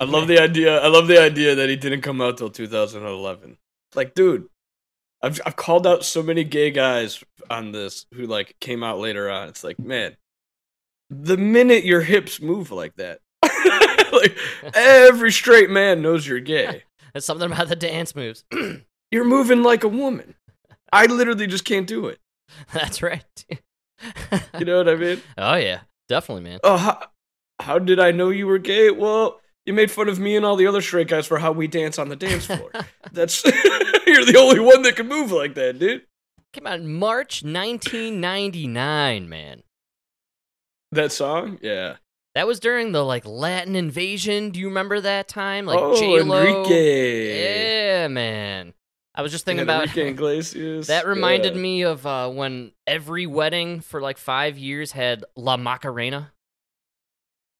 I love the idea. I love the idea that he didn't come out till 2011. Like, dude, I've called out so many gay guys on this who like came out later on. It's like, man, the minute your hips move like that, like every straight man knows you're gay. There's something about the dance moves. You're moving like a woman. I literally just can't do it. That's right. You know what I mean? Oh yeah, definitely, man. Oh, how did I know you were gay? Well, you made fun of me and all the other straight guys for how we dance on the dance floor. That's you're the only one that can move like that, dude. Came out in March 1999, man. That song? Yeah. That was during the like Latin invasion. Do you remember that time? Like J-Lo. Enrique. Yeah, man. I was just thinking about Enrique Iglesias. That reminded me of when every wedding for like 5 years had La Macarena.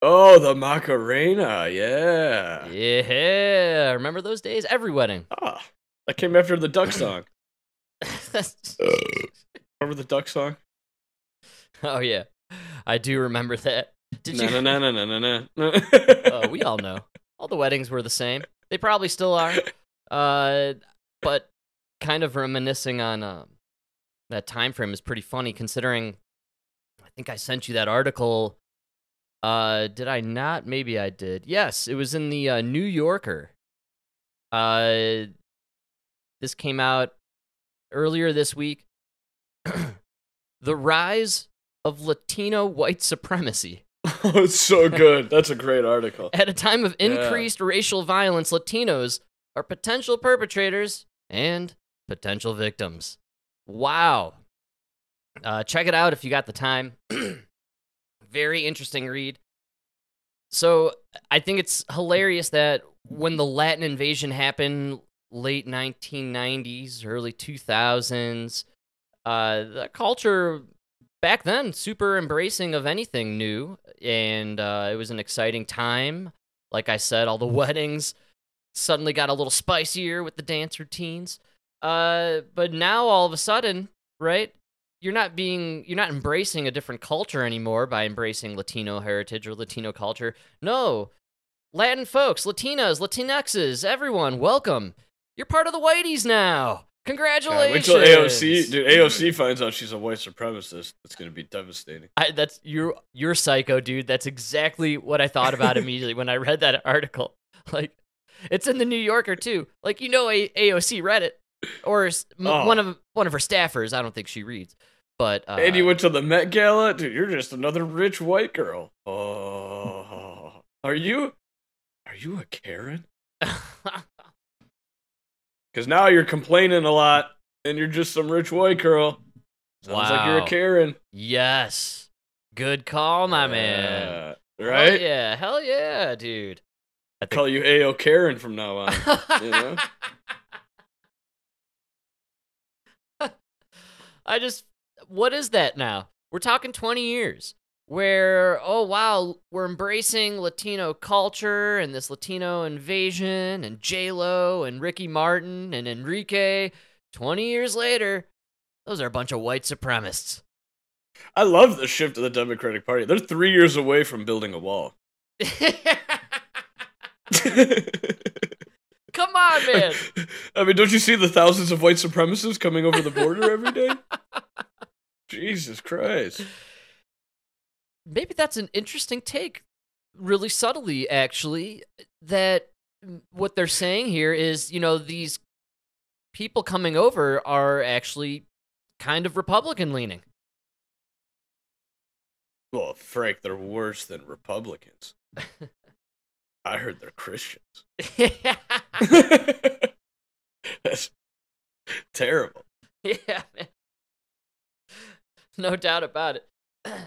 Oh, the Macarena, yeah. Yeah, remember those days? Every wedding. Ah, that came after the duck song. Remember the duck song? Oh, yeah. I do remember that. Did you? No, no, no, no, no. Oh, we all know. All the weddings were the same. They probably still are. But kind of reminiscing on that time frame is pretty funny, considering I think I sent you that article. Did I not? Maybe I did. Yes, it was in the New Yorker. This came out earlier this week. The rise of Latino white supremacy. Oh, it's so good. That's a great article. At a time of increased racial violence, Latinos are potential perpetrators and potential victims. Wow. Check it out if you got the time. Very interesting read. So I think it's hilarious that when the Latin invasion happened late 1990s, early 2000s, the culture back then, super embracing of anything new. And it was an exciting time. Like I said, all the weddings suddenly got a little spicier with the dance routines. But now all of a sudden, right? You're not embracing a different culture anymore by embracing Latino heritage or Latino culture. No, Latin folks, Latinos, Latinxes, everyone, welcome. You're part of the whiteies now. Congratulations. God, wait till AOC, dude. AOC finds out she's a white supremacist. It's gonna be devastating. That's you're psycho, dude. That's exactly what I thought about immediately when I read that article. Like, it's in the New Yorker too. Like, you know, AOC read it. Or one of her staffers. I don't think she reads. But and you went to the Met Gala, dude. You're just another rich white girl. Oh, are you a Karen? Because now you're complaining a lot, and you're just some rich white girl. Sounds like you're a Karen. Yes, good call, my man. Right? Hell yeah, dude. I call you A.O. Karen from now on. You know. What is that now? We're talking 20 years where, oh, wow, we're embracing Latino culture and this Latino invasion and J-Lo and Ricky Martin and Enrique. 20 years later, those are a bunch of white supremacists. I love the shift of the Democratic Party. They're 3 years away from building a wall. Come on, man. I mean, don't you see the thousands of white supremacists coming over the border every day? Jesus Christ. Maybe that's an interesting take, really subtly, actually, that what they're saying here is, you know, these people coming over are actually kind of Republican-leaning. Well, Frank, they're worse than Republicans. I heard they're Christians. That's terrible. Yeah, man. No doubt about it.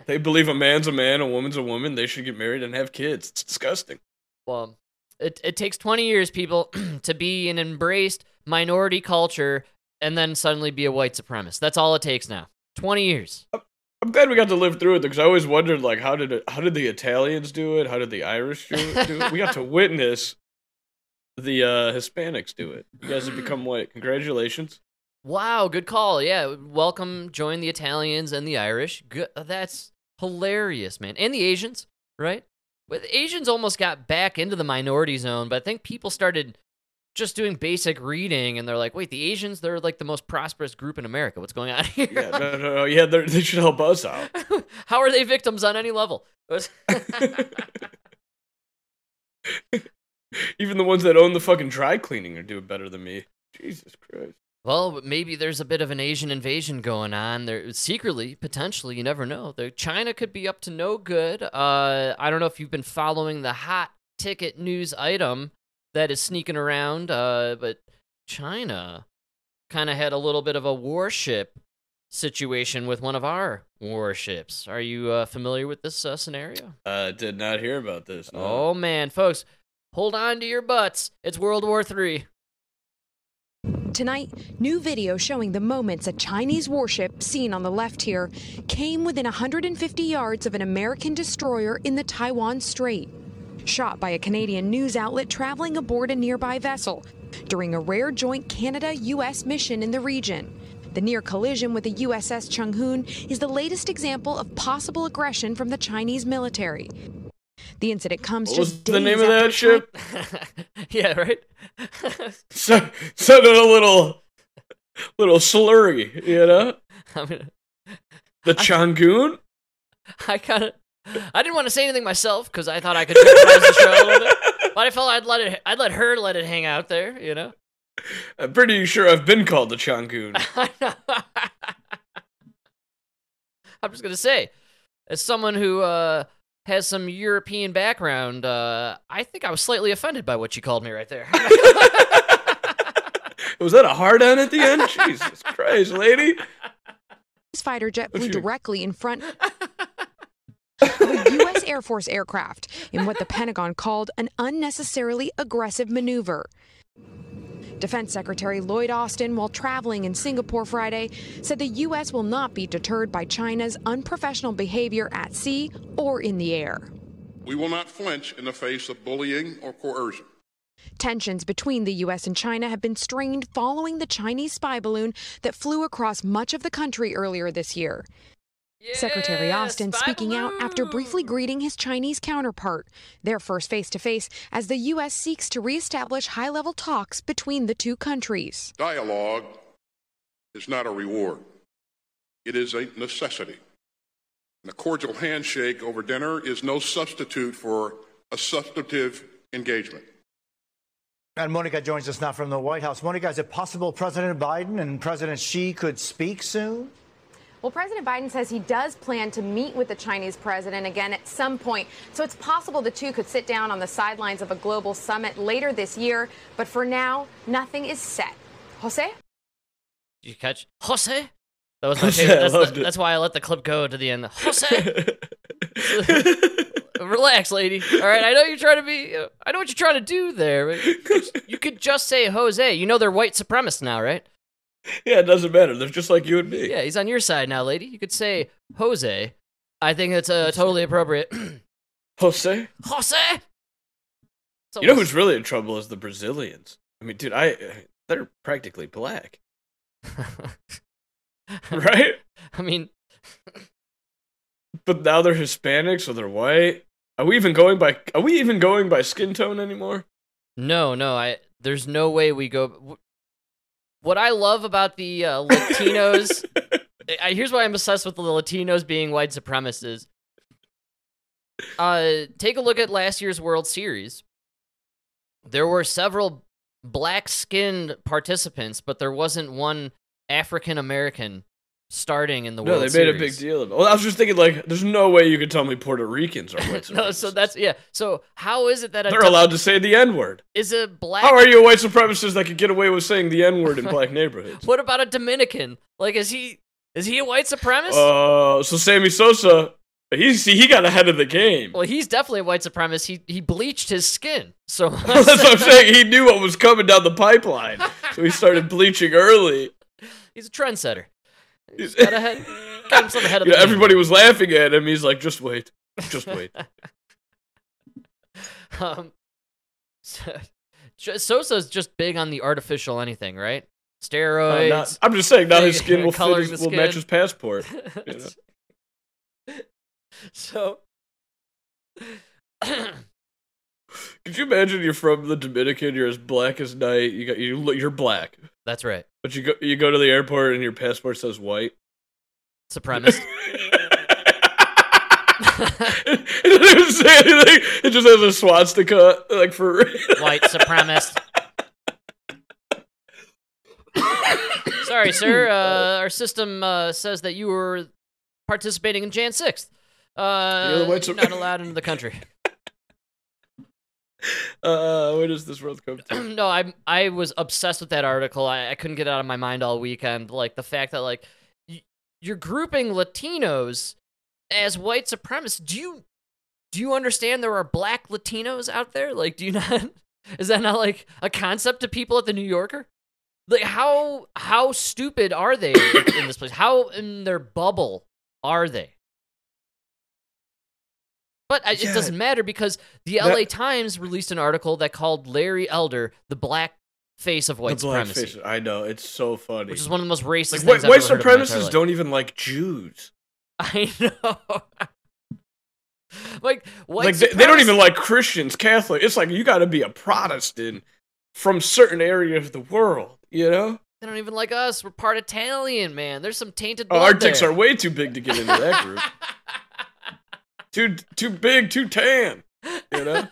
They believe a man's a man, a woman's a woman. They should get married and have kids. It's disgusting. Well, it takes 20 years, people, to be an embraced minority culture and then suddenly be a white supremacist. That's all it takes now. 20 years. I'm glad we got to live through it, because I always wondered, like, how did the Italians do it? How did the Irish do it? We got to witness the Hispanics do it. You guys have become white. Congratulations. Wow, good call. Yeah, welcome. Join the Italians and the Irish. That's hilarious, man. And the Asians, right? With Asians almost got back into the minority zone, but I think people started just doing basic reading, and they're like, wait, the Asians, they're like the most prosperous group in America. What's going on here? Yeah, no. Yeah, they should help us out. How are they victims on any level? Even the ones that own the fucking dry cleaning are doing better than me. Jesus Christ. Well, maybe there's a bit of an Asian invasion going on there secretly, potentially. You never know. China could be up to no good. I don't know if you've been following the hot ticket news item that is sneaking around, but China kind of had a little bit of a warship situation with one of our warships. Are you familiar with this scenario? Did not hear about this. No. Oh, man, folks, hold on to your butts. It's World War III. Tonight, new video showing the moments a Chinese warship, seen on the left here, came within 150 yards of an American destroyer in the Taiwan Strait. Shot by a Canadian news outlet traveling aboard a nearby vessel during a rare joint Canada-U.S. mission in the region. The near collision with the USS Cheng'un is the latest example of possible aggression from the Chinese military. The incident comes just days after... What was the name of that ship? Yeah, right? Sounded a little slurry, you know? The Cheng'un? I didn't want to say anything myself because I thought I could jeopardize the show a little bit. But I felt I'd let her hang out there, you know? I'm pretty sure I've been called the Cheng'un. I know. I'm just going to say, as someone who... has some European background, I think I was slightly offended by what you called me right there. Was that a hard-on at the end? Jesus Christ, lady. This fighter jet flew directly in front of a U.S. Air Force aircraft in what the Pentagon called an unnecessarily aggressive maneuver. Defense Secretary Lloyd Austin, while traveling in Singapore Friday, said the U.S. will not be deterred by China's unprofessional behavior at sea or in the air. We will not flinch in the face of bullying or coercion. Tensions between the U.S. and China have been strained following the Chinese spy balloon that flew across much of the country earlier this year. Yes, Secretary Austin speaking out after briefly greeting his Chinese counterpart, their first face-to-face as the U.S. seeks to reestablish high-level talks between the two countries. Dialogue is not a reward. It is a necessity. And a cordial handshake over dinner is no substitute for a substantive engagement. And Monica joins us now from the White House. Monica, is it possible President Biden and President Xi could speak soon? Well, President Biden says he does plan to meet with the Chinese president again at some point. So it's possible the two could sit down on the sidelines of a global summit later this year. But for now, nothing is set. Jose? Did you catch Jose? That was my favorite. That's why I let the clip go to the end. Jose! Relax, lady. All right, I know you're trying to be... I know what you're trying to do there. But you could just say Jose. You know they're white supremacists now, right? Yeah, it doesn't matter. They're just like you and me. Yeah, he's on your side now, lady. You could say Jose. I think that's totally appropriate. Jose? Jose? You know who's really in trouble is the Brazilians. I mean, dude, they're practically black. Right? I mean... But now they're Hispanic, so they're white. Are we even going by skin tone anymore? No, there's no way we go... What I love about the Latinos, here's why I'm obsessed with the Latinos being white supremacists. Take a look at last year's World Series. There were several black-skinned participants, but there wasn't one African-American starting in the World Series. No, they made a big deal of it. Well, I was just thinking, like, there's no way you could tell me Puerto Ricans are white supremacists. No, so that's, yeah. So how is it that... They're allowed to say the N-word. Is a black... How are you a white supremacist that could get away with saying the N-word in black neighborhoods? What about a Dominican? Like, is he a white supremacist? So Sammy Sosa, he got ahead of the game. Well, he's definitely a white supremacist. He bleached his skin. So that's what I'm saying. He knew what was coming down the pipeline. So he started bleaching early. He's a trendsetter. Got ahead of the game. Everybody was laughing at him. He's like, just wait. Sosa's just big on the artificial anything, right? Steroids. I'm just saying, now his skin will match his passport. You know? So, Could you imagine you're from the Dominican, you're as black as night, you're black. That's right. But you go to the airport and your passport says white. Supremacist. It doesn't even say anything. It just has a swastika, like, for white supremacist. Sorry, sir. Our system says that you were participating in Jan 6th. You're not allowed into the country. Where does this world come to? No, I was obsessed with that article. I couldn't get it out of my mind all weekend. Like, the fact that, like, you're grouping Latinos as white supremacists. Do you understand there are black Latinos out there? Like, do you not? Is that not, like, a concept to people at the New Yorker? Like, how stupid are they in this place? How in their bubble are they? But it doesn't matter, because the LA Times released an article that called Larry Elder the black face of white supremacy. Face, I know, it's so funny. Which is one of the most racist, like, things I've ever heard. White supremacists don't even like Jews. I know. Like, they don't even like Christians, Catholic. It's like, you got to be a Protestant from certain areas of the world, you know? They don't even like us. We're part Italian, man. There's some tainted blood our dicks are way too big to get into that group. Too big, too tan, you know?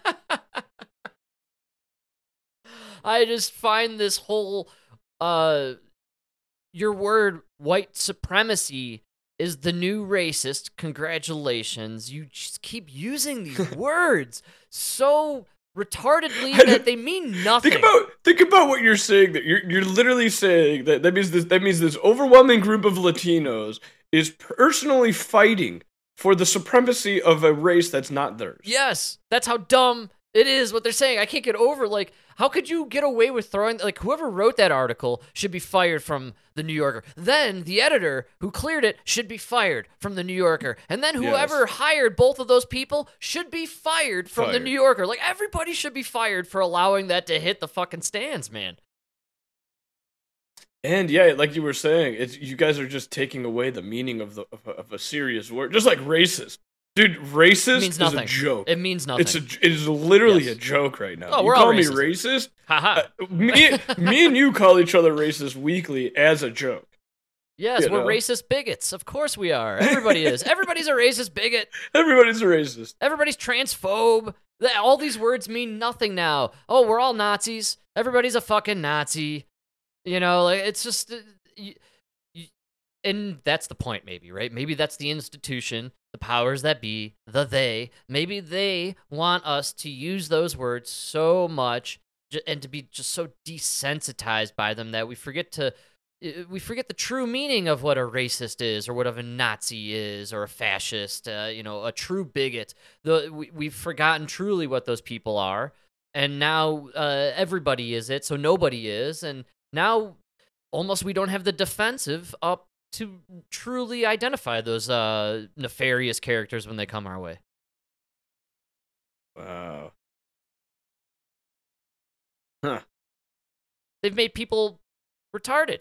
I just find this whole, your word, white supremacy, is the new racist. Congratulations. You just keep using these words so retardedly that they mean nothing. Think about what you're saying. That you're literally saying that means this overwhelming group of Latinos is personally fighting for the supremacy of a race that's not theirs. Yes, that's how dumb it is what they're saying. I can't get over, like, how could you get away with throwing, like, whoever wrote that article should be fired from the New Yorker. Then the editor who cleared it should be fired from the New Yorker. And then whoever hired both of those people should be fired from the New Yorker. Like, everybody should be fired for allowing that to hit the fucking stands, man. And yeah, like you were saying, you guys are just taking away the meaning of a serious word, just like racist, dude. Racist is a joke. It means nothing. It is literally a joke right now. Oh, you call me racist? Haha. Me and you call each other racist weekly as a joke. Yes, you know? We're racist bigots. Of course we are. Everybody is. Everybody's a racist bigot. Everybody's a racist. Everybody's transphobe. All these words mean nothing now. Oh, we're all Nazis. Everybody's a fucking Nazi. You know, like, it's just, and that's the point, maybe, right? Maybe that's the institution, the powers that be, the they. Maybe they want us to use those words so much and to be just so desensitized by them that we forget the true meaning of what a racist is, or what a Nazi is, or a fascist, you know, a true bigot. We've forgotten truly what those people are, and now everybody is it, so nobody is, and now, almost we don't have the defensive up to truly identify those nefarious characters when they come our way. Wow. Huh. They've made people retarded.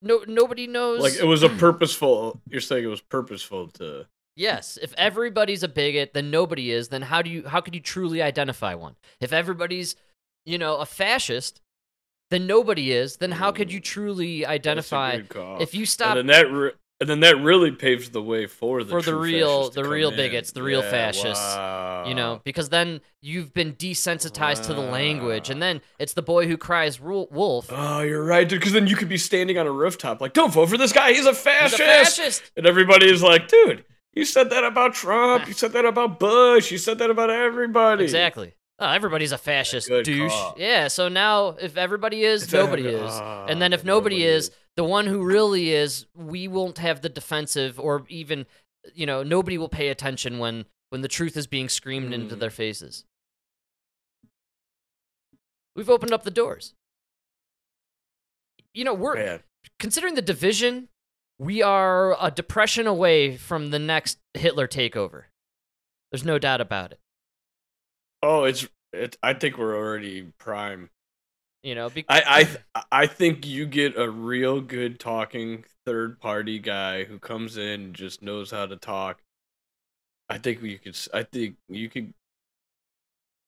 Nobody knows. Like, it was you're saying it was purposeful to... Yes, if everybody's a bigot, then nobody is, then how could you truly identify one? If everybody's, you know, a fascist, then nobody is, then how could you truly identify? If you stop, and then that really paves the way for the real bigots, the real fascists, wow. You know, because then you've been desensitized to the language, and then it's the boy who cries wolf. Oh, you're right, dude. Because then you could be standing on a rooftop, like, don't vote for this guy, he's a fascist, and everybody is like, dude, you said that about Trump, you said that about Bush, you said that about everybody, exactly. Oh, everybody's a fascist douche. Call. Yeah, so now if everybody is, nobody is. And then if nobody is, the one who really is, we won't have the defensive, or even, you know, nobody will pay attention when the truth is being screamed into their faces. We've opened up the doors. You know, we're considering the division, we are a depression away from the next Hitler takeover. There's no doubt about it. Oh, I think we're already prime. You know, I think you get a real good talking third party guy who comes in and just knows how to talk. I think you could.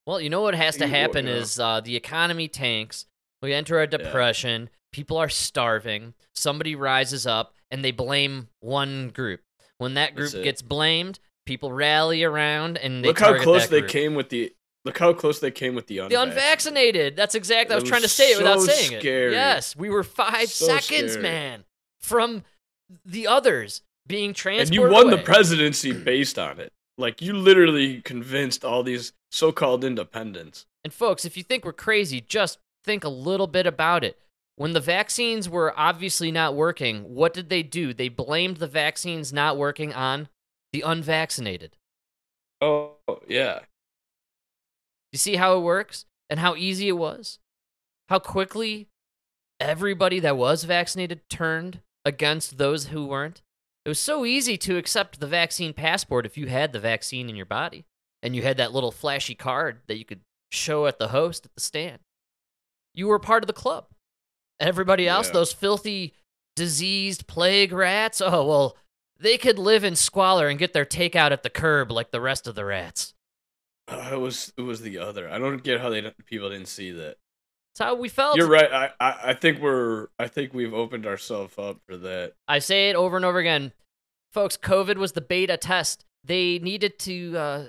Well, you know what has to happen is the economy tanks. We enter a depression. Yeah. People are starving. Somebody rises up and they blame one group. When that group gets blamed, people rally around and they target that group. Look how close they came with the unvaccinated. The unvaccinated. That's exactly. I was trying to say it without saying it. Yes, we were 5 seconds, man, from the others being transported. And you won the presidency based on it. Like, you literally convinced all these so-called independents. And folks, if you think we're crazy, just think a little bit about it. When the vaccines were obviously not working, what did they do? They blamed the vaccines not working on the unvaccinated. Oh, yeah. You see how it works and how easy it was? How quickly everybody that was vaccinated turned against those who weren't? It was so easy to accept the vaccine passport if you had the vaccine in your body and you had that little flashy card that you could show at the host at the stand. You were part of the club. Everybody else, those filthy, diseased plague rats, oh, well, they could live in squalor and get their takeout at the curb like the rest of the rats. It was the other. I don't get how people didn't see that. That's how we felt. You're right. I think we've opened ourselves up for that. I say it over and over again, folks. COVID was the beta test. They needed to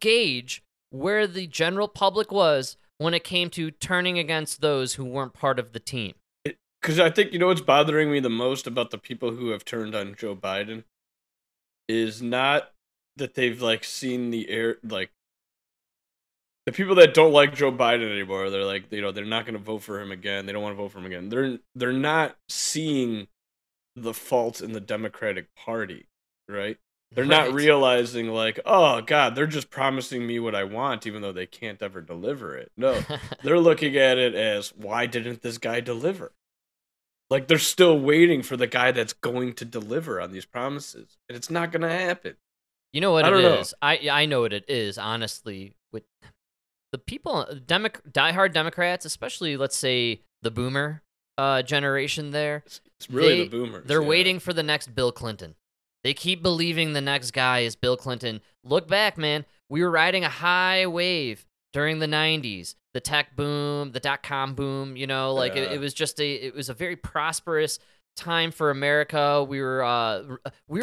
gauge where the general public was when it came to turning against those who weren't part of the team. Because I think, you know what's bothering me the most about the people who have turned on Joe Biden is not that they've seen the air . The people that don't like Joe Biden anymore, they're like, you know, they're not going to vote for him again. They don't want to vote for him again. They're not seeing the faults in the Democratic Party, right? They're not realizing, like, oh, God, they're just promising me what I want, even though they can't ever deliver it. No, they're looking at it as, why didn't this guy deliver? Like, they're still waiting for the guy that's going to deliver on these promises, and it's not going to happen. You know what it is? I know what it is, honestly, with... The people, diehard Democrats, especially, let's say, the boomer generation there. It's really the boomers. They're waiting for the next Bill Clinton. They keep believing the next guy is Bill Clinton. Look back, man. We were riding a high wave during the 90s. The tech boom, the dot-com boom, you know, like it was a very prosperous time for America. We were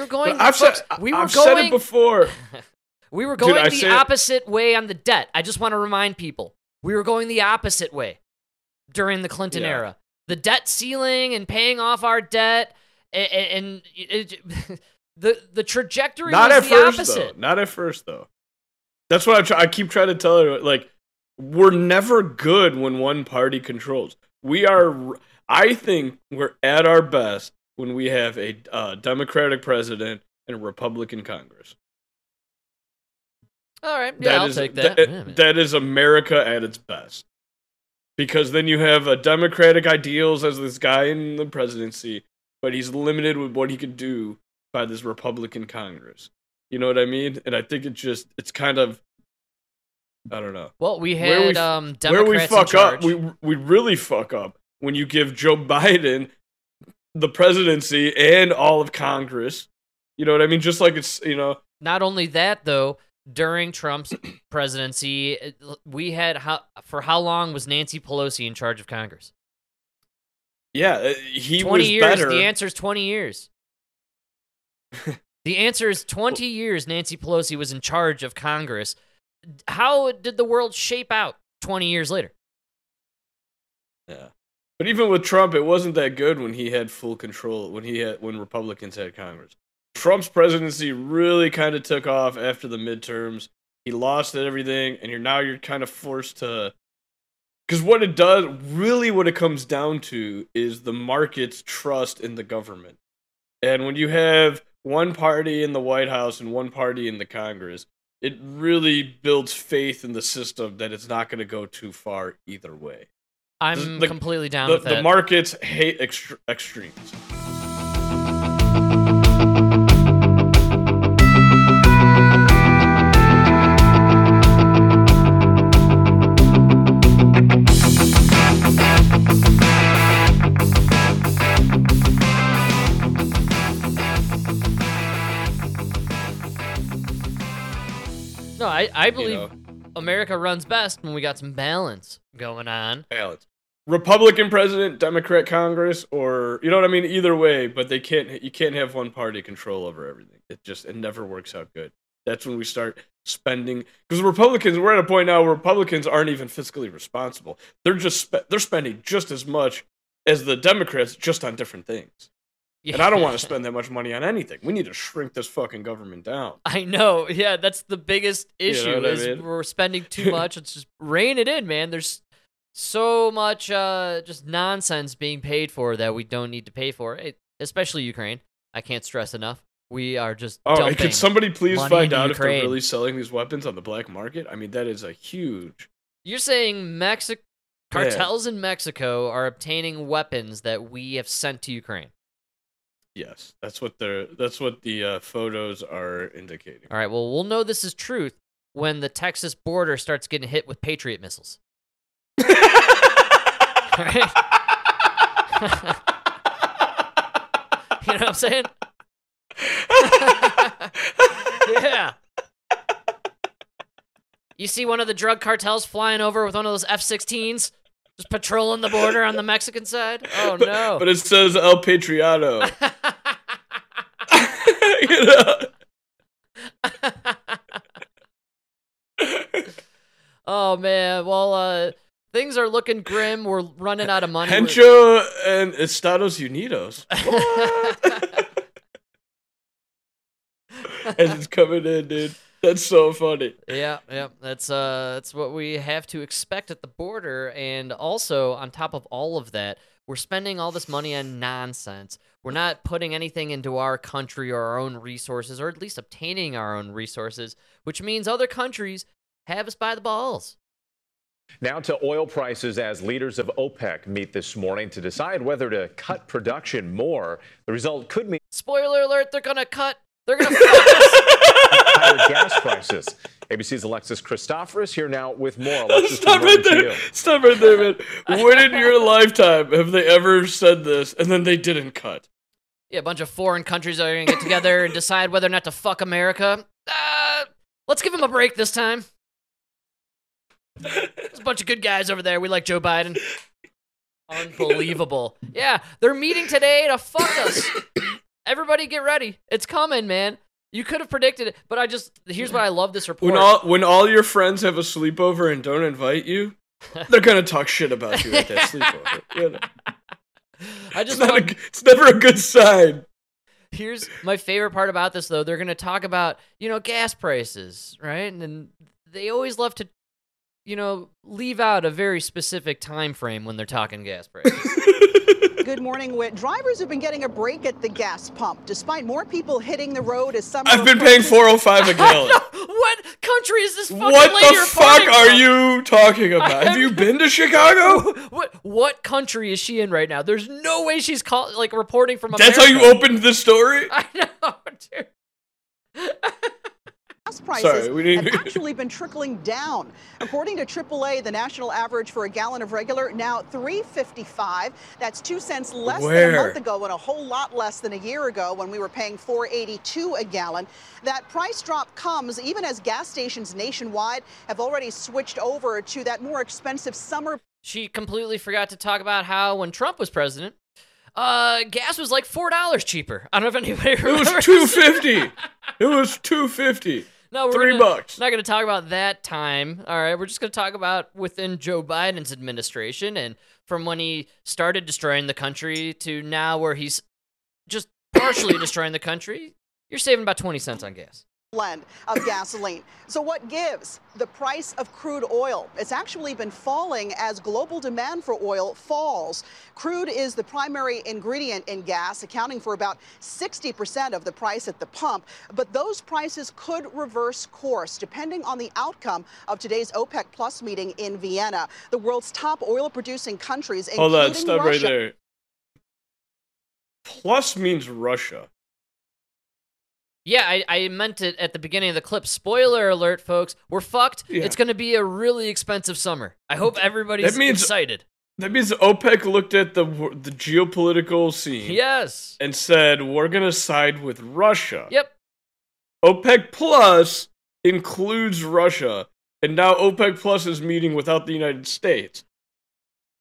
going, I've said it before. We were going opposite way on the debt. I just want to remind people. We were going the opposite way during the Clinton era. The debt ceiling and paying off our debt and the trajectory was the opposite. Not at first, though. That's what I keep trying to tell everyone. Like, we're never good when one party controls. I think we're at our best when we have a Democratic president and a Republican Congress. All right, yeah, I'll take that. That is America at its best. Because then you have a democratic ideals as this guy in the presidency, but he's limited with what he can do by this Republican Congress. You know what I mean? And I think it's kind of, I don't know. Well, we had Democrats where we fuck up, we really fuck up when you give Joe Biden the presidency and all of Congress. You know what I mean? Just like it's, you know. Not only that, though. During Trump's presidency, we had how long was Nancy Pelosi in charge of Congress? Yeah, he 20 was years, better. The answer is 20 years. The answer is 20 years Nancy Pelosi was in charge of Congress. How did the world shape out 20 years later? Yeah. But even with Trump, it wasn't that good when he had full control, when Republicans had Congress. Trump's presidency really kind of took off after the midterms. He lost at everything, and you're kind of forced to... Because what it comes down to is the market's trust in the government. And when you have one party in the White House and one party in the Congress, it really builds faith in the system that it's not going to go too far either way. I'm completely down with that. The markets hate extremes. I believe America runs best when we got some balance going on. Balance. Republican president, Democrat Congress, or you know what I mean? Either way, but they can't. You can't have one party control over everything. It never works out good. That's when we start spending, because Republicans, we're at a point now where Republicans aren't even fiscally responsible. They're just they're spending just as much as the Democrats, just on different things. Yeah. And I don't want to spend that much money on anything. We need to shrink this fucking government down. I know. Yeah, that's the biggest issue, you know what I mean? We're spending too much. Let's just rein it in, man. There's so much just nonsense being paid for that we don't need to pay for, especially Ukraine. I can't stress enough. We are just dumping. Could somebody please find out if they're really selling these weapons on the black market? I mean, that is a huge... You're saying cartels in Mexico are obtaining weapons that we have sent to Ukraine? Yes, that's what the photos are indicating. All right, well, we'll know this is truth when the Texas border starts getting hit with Patriot missiles. All right? You know what I'm saying? Yeah. You see one of the drug cartels flying over with one of those F-16s, just patrolling the border on the Mexican side. Oh no! But it says El Patriado. You know? Oh man! Well, things are looking grim. We're running out of money. Hencho and Estados Unidos. What? As it's coming in, dude. That's so funny. Yeah. That's what we have to expect at the border. And also, on top of all of that, we're spending all this money on nonsense. We're not putting anything into our country or our own resources, or at least obtaining our own resources, which means other countries have us by the balls. Now to oil prices, as leaders of OPEC meet this morning to decide whether to cut production more. The result could mean... Spoiler alert, they're going to cut. They're going to higher gas prices. ABC's Alexis Christophorus here now with more. Alexis, stop right there. Stop right there, man. When in your lifetime have they ever said this and then they didn't cut? Yeah, a bunch of foreign countries are going to get together and decide whether or not to fuck America. Let's give them a break this time. There's a bunch of good guys over there. We like Joe Biden. Unbelievable. Yeah, they're meeting today to fuck us. Everybody get ready. It's coming, man. You could have predicted it, but here's what I love this report. When all your friends have a sleepover and don't invite you, they're going to talk shit about you at that sleepover. You know? It's never a good sign. Here's my favorite part about this, though. They're going to talk about, gas prices, right? And then they always love to, leave out a very specific time frame when they're talking gas prices. Good morning, Whit. Drivers have been getting a break at the gas pump, despite more people hitting the road as some... I've been paying $4.05 a gallon. What country is this fucking lady? What the fuck are you talking about? Have you been to Chicago? What country is she in right now? There's no way she's reporting from America. That's how you opened the story? I know, dude. Prices have actually been trickling down. According to AAA, the national average for a gallon of regular now $3.55. That's 2 cents less than a month ago and a whole lot less than a year ago when we were paying $4.82 a gallon. That price drop comes even as gas stations nationwide have already switched over to that more expensive summer. She completely forgot to talk about how when Trump was president, gas was like $4 cheaper. I don't know if anybody remembers. It was $2.50. It was $2.50. No, we're $3. Not going to talk about that time. All right, we're just going to talk about within Joe Biden's administration and from when he started destroying the country to now where he's just partially destroying the country. You're saving about 20 cents on gas. Blend of gasoline. So what gives? The price of crude oil. It's actually been falling as global demand for oil falls. Crude is the primary ingredient in gas, accounting for about 60% of the price at the pump. But those prices could reverse course depending on the outcome of today's OPEC Plus meeting in Vienna. The world's top oil producing countries, including Russia. Hold on, stop right there. Plus means Russia. Yeah, I meant it at the beginning of the clip. Spoiler alert, folks. We're fucked. Yeah. It's going to be a really expensive summer. I hope everybody's excited. That means OPEC looked at the geopolitical scene. Yes. And said, we're going to side with Russia. Yep. OPEC Plus includes Russia, and now OPEC Plus is meeting without the United States.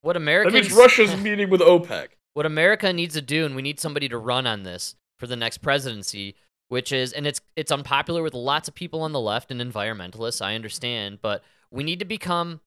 What America means Russia's meeting with OPEC. What America needs to do, and we need somebody to run on this for the next presidency, which is, and it's unpopular with lots of people on the left and environmentalists, I understand, but we need to become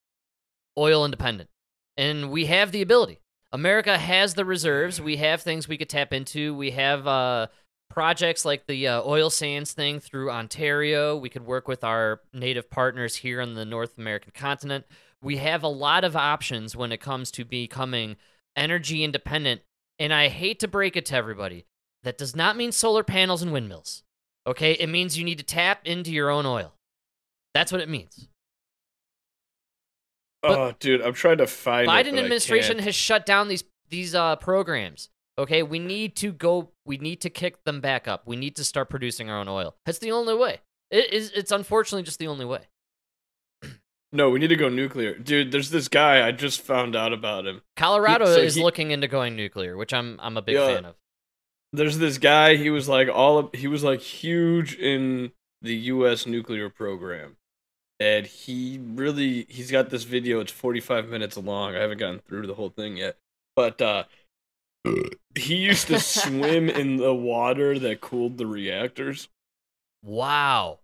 oil independent. And we have the ability. America has the reserves. We have things we could tap into. We have projects like the oil sands thing through Ontario. We could work with our native partners here on the North American continent. We have a lot of options when it comes to becoming energy independent. And I hate to break it to everybody, that does not mean solar panels and windmills. Okay? It means you need to tap into your own oil. That's what it means. But oh, dude, I'm trying to find Biden it, administration has shut down these programs. Okay, we need to go. We need to kick them back up. We need to start producing our own oil. That's the only way. It's unfortunately just the only way. No, we need to go nuclear, dude. There's this guy I just found out about him. Colorado is looking into going nuclear, which I'm a big fan of. There's this guy. He was like huge in the U.S. nuclear program. And he's got this video. It's 45 minutes long. I haven't gotten through the whole thing yet. But he used to swim in the water that cooled the reactors. Wow.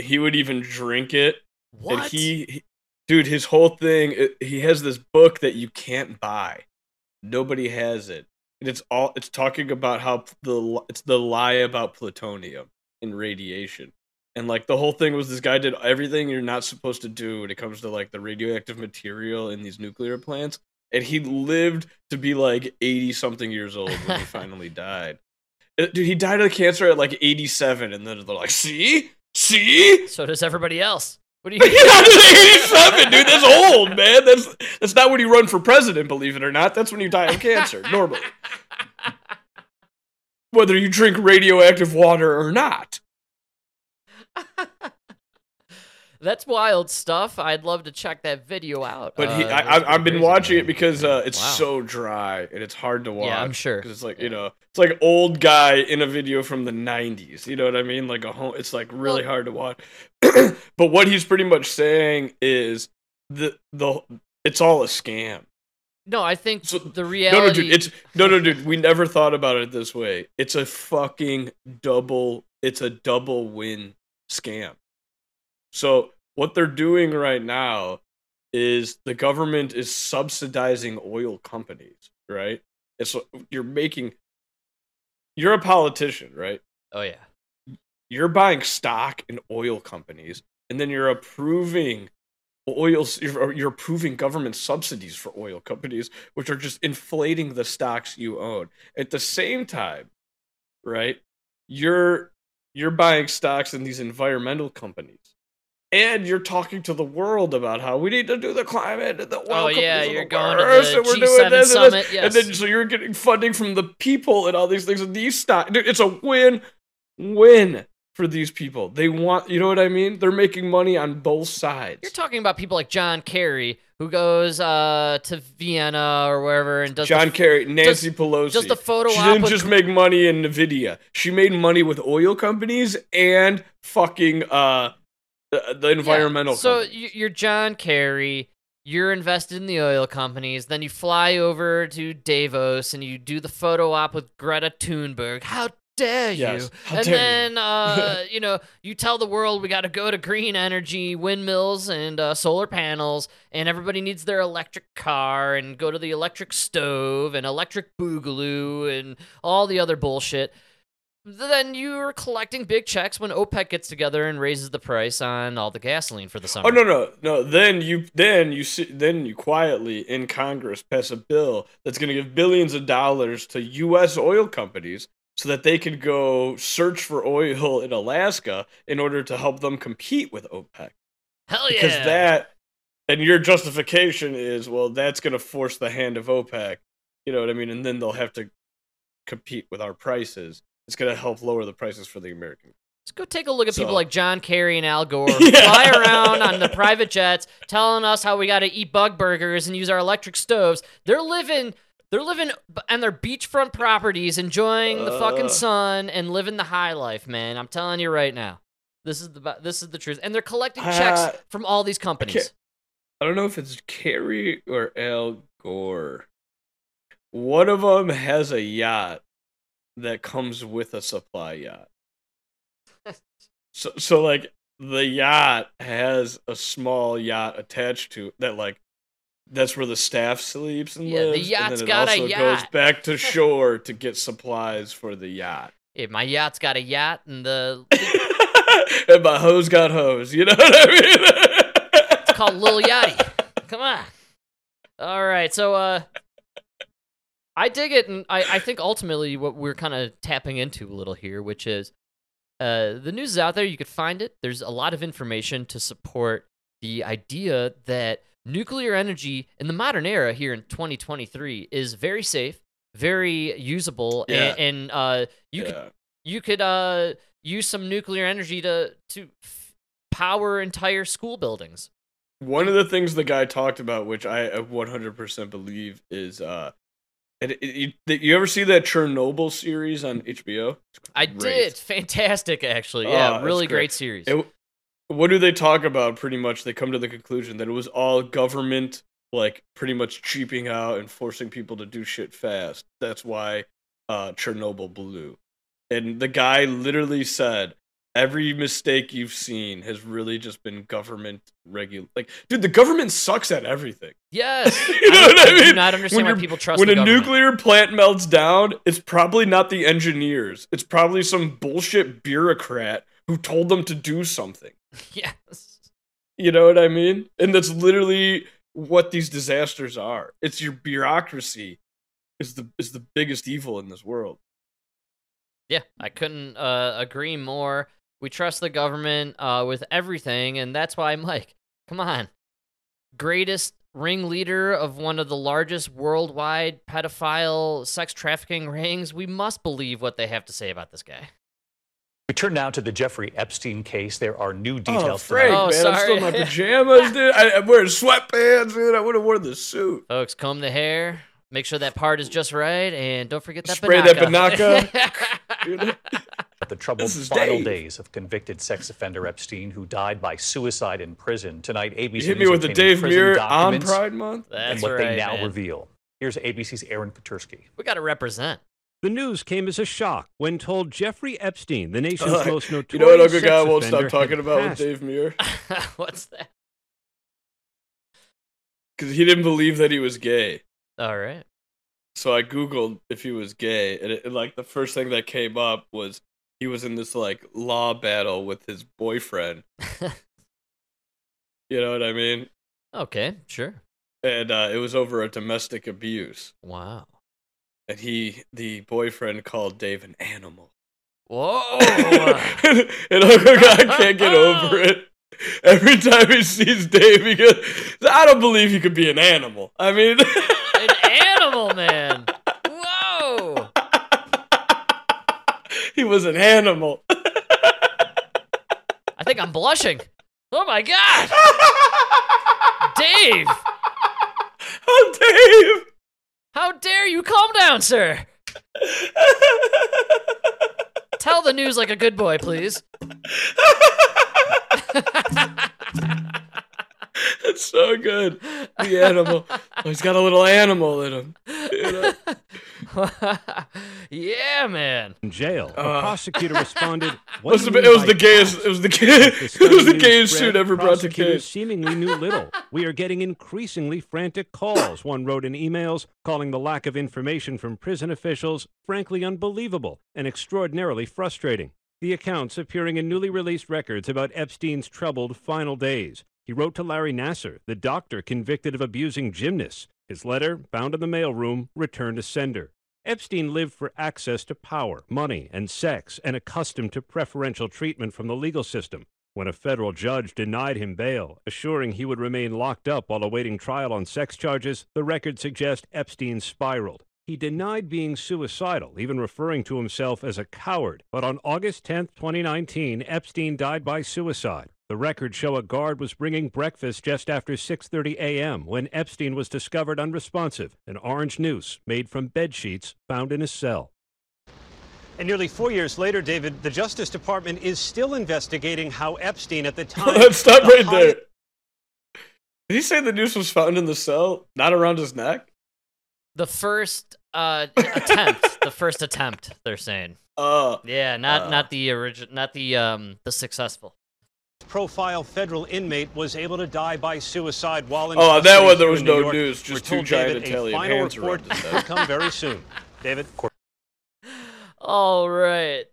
He would even drink it. What? And dude, his whole thing, he has this book that you can't buy. Nobody has it. And it's talking about how it's the lie about plutonium and radiation. And, like, the whole thing was this guy did everything you're not supposed to do when it comes to, like, the radioactive material in these nuclear plants. And he lived to be, like, 80-something years old when he finally died. Dude, he died of cancer at, like, 87. And then they're like, see? So does everybody else. What do you mean? He died at 87, dude. That's old, man. That's not when you run for president, believe it or not. That's when you die of cancer, normally. Whether you drink radioactive water or not. That's wild stuff. I'd love to check that video out. But I've been watching it because it's so dry and it's hard to watch. Yeah, I'm sure. Because it's like, you know, it's like old guy in a video from the 90s. You know what I mean? Like it's like really hard to watch. But what he's pretty much saying is it's all a scam. No, I think the reality. No, dude. We never thought about it this way. It's a fucking It's a double win scam. So what they're doing right now is the government is subsidizing oil companies, right? And so you're a politician, right? Oh yeah. You're buying stock in oil companies, and then you're approving approving government subsidies for oil companies, which are just inflating the stocks you own. At the same time, right, you're buying stocks in these environmental companies, and you're talking to the world about how we need to do the climate and the oil companies. Oh yeah, you're going to the G7 summit, yes. And then so you're getting funding from the people and all these things. And these stocks, dude, it's a win-win. For these people. They want, you know what I mean? They're making money on both sides. You're talking about people like John Kerry, who goes to Vienna or wherever and does... John Kerry, Nancy Pelosi. Just a photo op. She didn't just make money in NVIDIA. She made money with oil companies and fucking the environmental companies. So you're John Kerry, you're invested in the oil companies, then you fly over to Davos and you do the photo op with Greta Thunberg. How dare you? Yes. And then, you know, you tell the world we got to go to green energy, windmills, and solar panels, and everybody needs their electric car, and go to the electric stove, and electric boogaloo, and all the other bullshit. Then you're collecting big checks when OPEC gets together and raises the price on all the gasoline for the summer. Oh no! Then you quietly in Congress pass a bill that's going to give billions of dollars to U.S. oil companies, so that they could go search for oil in Alaska in order to help them compete with OPEC. Hell yeah! Because your justification is, well, that's going to force the hand of OPEC. You know what I mean? And then they'll have to compete with our prices. It's going to help lower the prices for the American. Let's go take a look at people like John Kerry and Al Gore fly around on the private jets telling us how we got to eat bug burgers and use our electric stoves. They're living on their beachfront properties, enjoying the fucking sun and living the high life, man. I'm telling you right now. This is the truth, and they're collecting checks from all these companies. I don't know if it's Kerry or Al Gore. One of them has a yacht that comes with a supply yacht. So like the yacht has a small yacht attached to it that like that's where the staff sleeps and lives. The yacht's got a yacht. And then it also goes back to shore to get supplies for the yacht. Yeah, my yacht's got a yacht, and the and my hoes got hoes. You know what I mean? It's called Lil Yachty. Come on. All right, so I dig it, and I think ultimately what we're kind of tapping into a little here, which is the news is out there. You could find it. There's a lot of information to support the idea that nuclear energy in the modern era here in 2023 is very safe, very usable, and you could use some nuclear energy to power entire school buildings. One of the things the guy talked about, which I 100% believe, is you ever see that Chernobyl series on HBO? I did. Fantastic, actually. Yeah, really great series. What do they talk about? Pretty much, they come to the conclusion that it was all government, like pretty much cheaping out and forcing people to do shit fast. That's why Chernobyl blew. And the guy literally said, every mistake you've seen has really just been government regulated. Like, dude, the government sucks at everything. Yes. You know what I mean? I do not understand why people trust the government. When a nuclear plant melts down, it's probably not the engineers. It's probably some bullshit bureaucrat who told them to do something. Yes. You know what I mean? And that's literally what these disasters are. It's your bureaucracy is the biggest evil in this world. Yeah, I couldn't agree more. We trust the government with everything, and that's why, Mike, come on. Greatest ringleader of one of the largest worldwide pedophile sex trafficking rings, we must believe what they have to say about this guy. We turn now to the Jeffrey Epstein case. There are new details. Oh, Frank, man, sorry. I'm still in my pajamas, dude. I'm wearing sweatpants, dude. I would have worn the suit. Folks, comb the hair. Make sure that part is just right, and don't forget that spray banaka. The troubled final days of convicted sex offender Epstein, who died by suicide in prison. Tonight, ABC News with the Dave Muir on Pride Month. That's what they now reveal. Here's ABC's Aaron Katursky. We got to represent. The news came as a shock when told Jeffrey Epstein, the nation's most notorious sex offender, you know what a good guy won't stop talking about with Dave Muir? What's that? Because he didn't believe that he was gay. All right. So I Googled if he was gay, and the first thing that came up was he was in this, law battle with his boyfriend. You know what I mean? Okay, sure. And it was over a domestic abuse. Wow. And the boyfriend called Dave an animal. Whoa. And Uncle God can't get over it. Every time he sees Dave, he goes, I don't believe you could be an animal. I mean... An animal, man. Whoa. He was an animal. I think I'm blushing. Oh, my God. Dave. Oh, Dave. How dare you? Calm down, sir. Tell the news like a good boy, please. That's so good. The animal. Oh, he's got a little animal in him. You know? Yeah, man. In jail, a prosecutor responded. It was the gayest suit ever brought to case. Seemingly knew little. We are getting increasingly frantic calls. One wrote in emails calling the lack of information from prison officials frankly unbelievable and extraordinarily frustrating. The accounts appearing in newly released records about Epstein's troubled final days. He wrote to Larry Nassar, the doctor convicted of abusing gymnasts. His letter, found in the mailroom, returned to sender. Epstein lived for access to power, money, and sex, and accustomed to preferential treatment from the legal system. When a federal judge denied him bail, assuring he would remain locked up while awaiting trial on sex charges, the records suggest Epstein spiraled. He denied being suicidal, even referring to himself as a coward. But on August 10, 2019, Epstein died by suicide. The records show a guard was bringing breakfast just after 6:30 a.m. when Epstein was discovered unresponsive, an orange noose made from bed sheets found in his cell. And nearly 4 years later, David, the Justice Department is still investigating how Epstein at the time... Let's stop right there. Did he say the noose was found in the cell, not around his neck? The first attempt. The first attempt, they're saying. Yeah, not the original, not the the successful. Profile federal inmate was able to die by suicide while in... Oh, that one there was no news, just two giant Italian hands around his neck. Will come very soon. David. All right.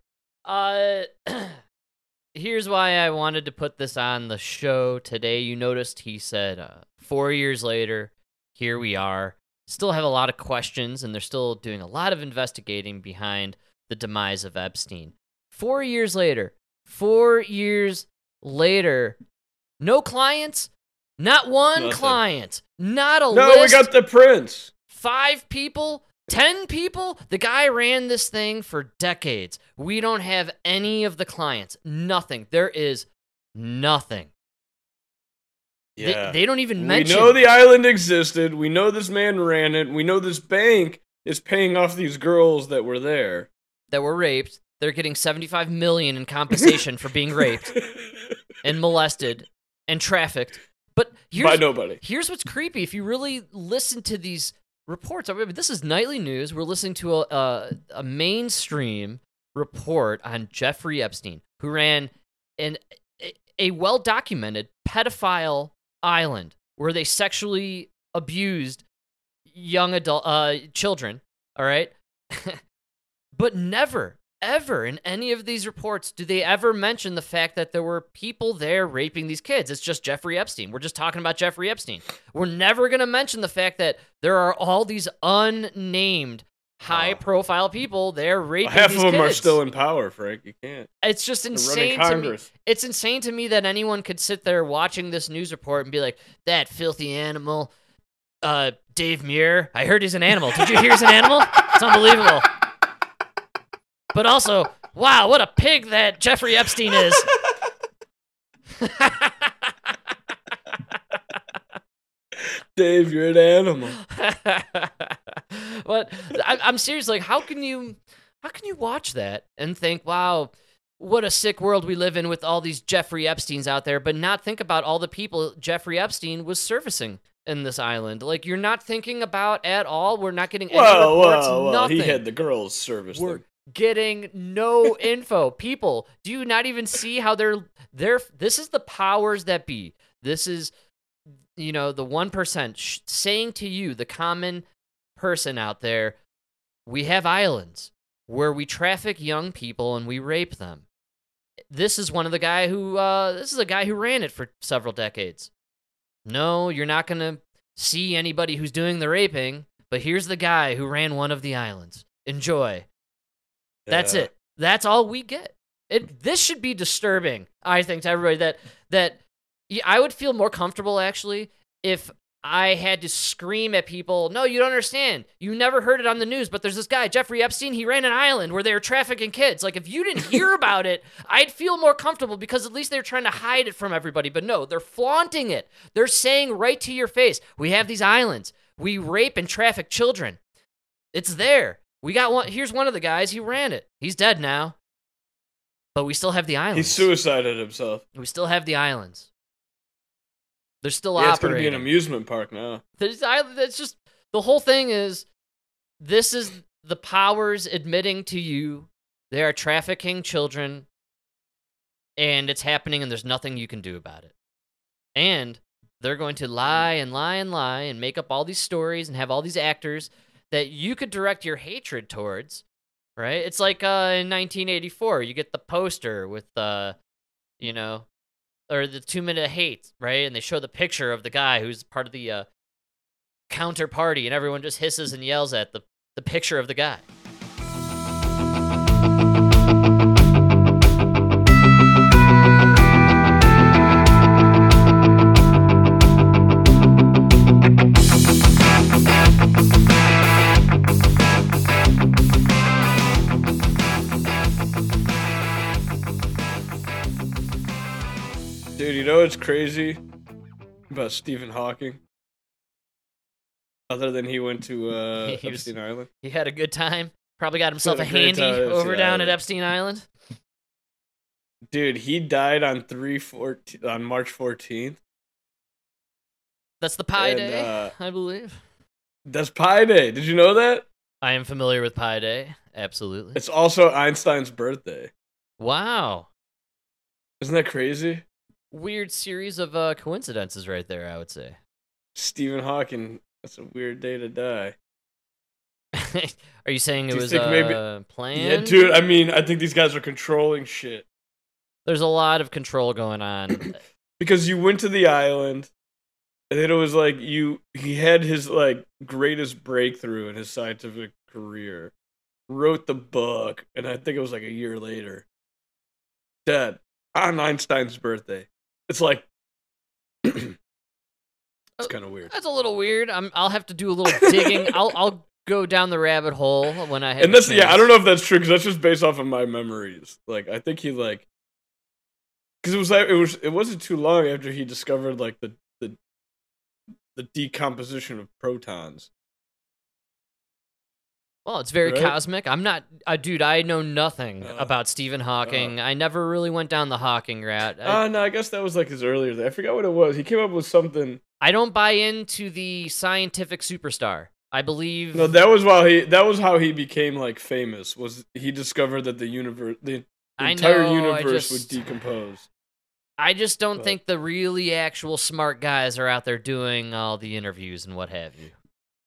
Here's why I wanted to put this on the show today. You noticed he said 4 years later, here we are. Still have a lot of questions, and they're still doing a lot of investigating behind the demise of Epstein. 4 years later. 4 years later. No clients. Not one client. Not a list. No, we got the prints. 5 people. 10 people? The guy ran this thing for decades. We don't have any of the clients. Nothing. There is nothing. Yeah. They don't even mention... We know the island existed. We know this man ran it. We know this bank is paying off these girls that were there. That were raped. They're getting $75 million in compensation for being raped and molested and trafficked. But here's, by nobody. Here's what's creepy. If you really listen to these... reports. I mean, this is nightly news. We're listening to a mainstream report on Jeffrey Epstein, who ran a well-documented pedophile island where they sexually abused young adult children. All right, but never, ever in any of these reports do they ever mention the fact that there were people there raping these kids. It's just Jeffrey Epstein. We're just talking about Jeffrey Epstein. We're never going to mention the fact that there are all these unnamed high-profile people there raping these kids. Half of them are still in power, Frank. You can't. It's just insane to me. It's insane to me that anyone could sit there watching this news report and be like, that filthy animal, Dave Muir. I heard he's an animal. Did you hear he's an animal? It's unbelievable. But also, wow, what a pig that Jeffrey Epstein is. Dave, you're an animal. But I'm serious. Like, how can you watch that and think, wow, what a sick world we live in with all these Jeffrey Epsteins out there, but not think about all the people Jeffrey Epstein was servicing in this island. Like, you're not thinking about at all. We're not getting any reports, nothing. He had the girls service them. Getting no info. People, do you not even see how they're this is the powers that be. This is, you know, the 1% saying to you, the common person out there, we have islands where we traffic young people and we rape them. This is a guy who ran it for several decades. No, you're not going to see anybody who's doing the raping, but here's the guy who ran one of the islands. Enjoy. That's it. That's all we get. This should be disturbing, I think, to everybody. I would feel more comfortable, actually, if I had to scream at people, no, you don't understand. You never heard it on the news, but there's this guy, Jeffrey Epstein, he ran an island where they were trafficking kids. Like, if you didn't hear about it, I'd feel more comfortable because at least they're trying to hide it from everybody. But no, they're flaunting it. They're saying right to your face, we have these islands. We rape and traffic children. It's there. We got one. Here's one of the guys. He ran it. He's dead now. But we still have the islands. He suicided himself. We still have the islands. They're still operating. It's going to be an amusement park now. It's just, the whole thing is, this is the powers admitting to you they are trafficking children, and it's happening, and there's nothing you can do about it. And they're going to lie and lie and lie and make up all these stories and have all these actors that you could direct your hatred towards, right? It's like in 1984, you get the poster with or the 2-minute hate, right? And they show the picture of the guy who's part of the counter party, and everyone just hisses and yells at the picture of the guy. Dude, you know what's crazy about Stephen Hawking? Other than he went to Epstein Island? He had a good time Probably got himself a handy over down at Epstein Island. Dude, he died on March 14th. That's the Pi Day, I believe. That's Pi Day. Did you know that? I am familiar with Pi Day. Absolutely. It's also Einstein's birthday. Wow. Isn't that crazy? Weird series of coincidences right there, I would say. Stephen Hawking. That's a weird day to die. Are you saying it was planned? Yeah, dude, I mean, I think these guys are controlling shit. There's a lot of control going on. Because you went to the island, and then it was like he had his like greatest breakthrough in his scientific career. Wrote the book, and I think it was like a year later. Dead. On Einstein's birthday. It's like... It's kind of weird. That's a little weird. I'll have to do a little digging. I'll go down the rabbit hole when I have... And I don't know if that's true, because that's just based off of my memories. Like, I think he, like... Because it wasn't too long after he discovered, like, the decomposition of protons. Well, it's very cosmic. I'm not... dude, I know nothing about Stephen Hawking. I never really went down the Hawking route. No, I guess that was, like, his earlier... I forgot what it was. He came up with something... I don't buy into the scientific superstar. I believe no. That was how he became like famous. Was he discovered that the universe, the entire universe would decompose? I just don't think the really actual smart guys are out there doing all the interviews and what have you.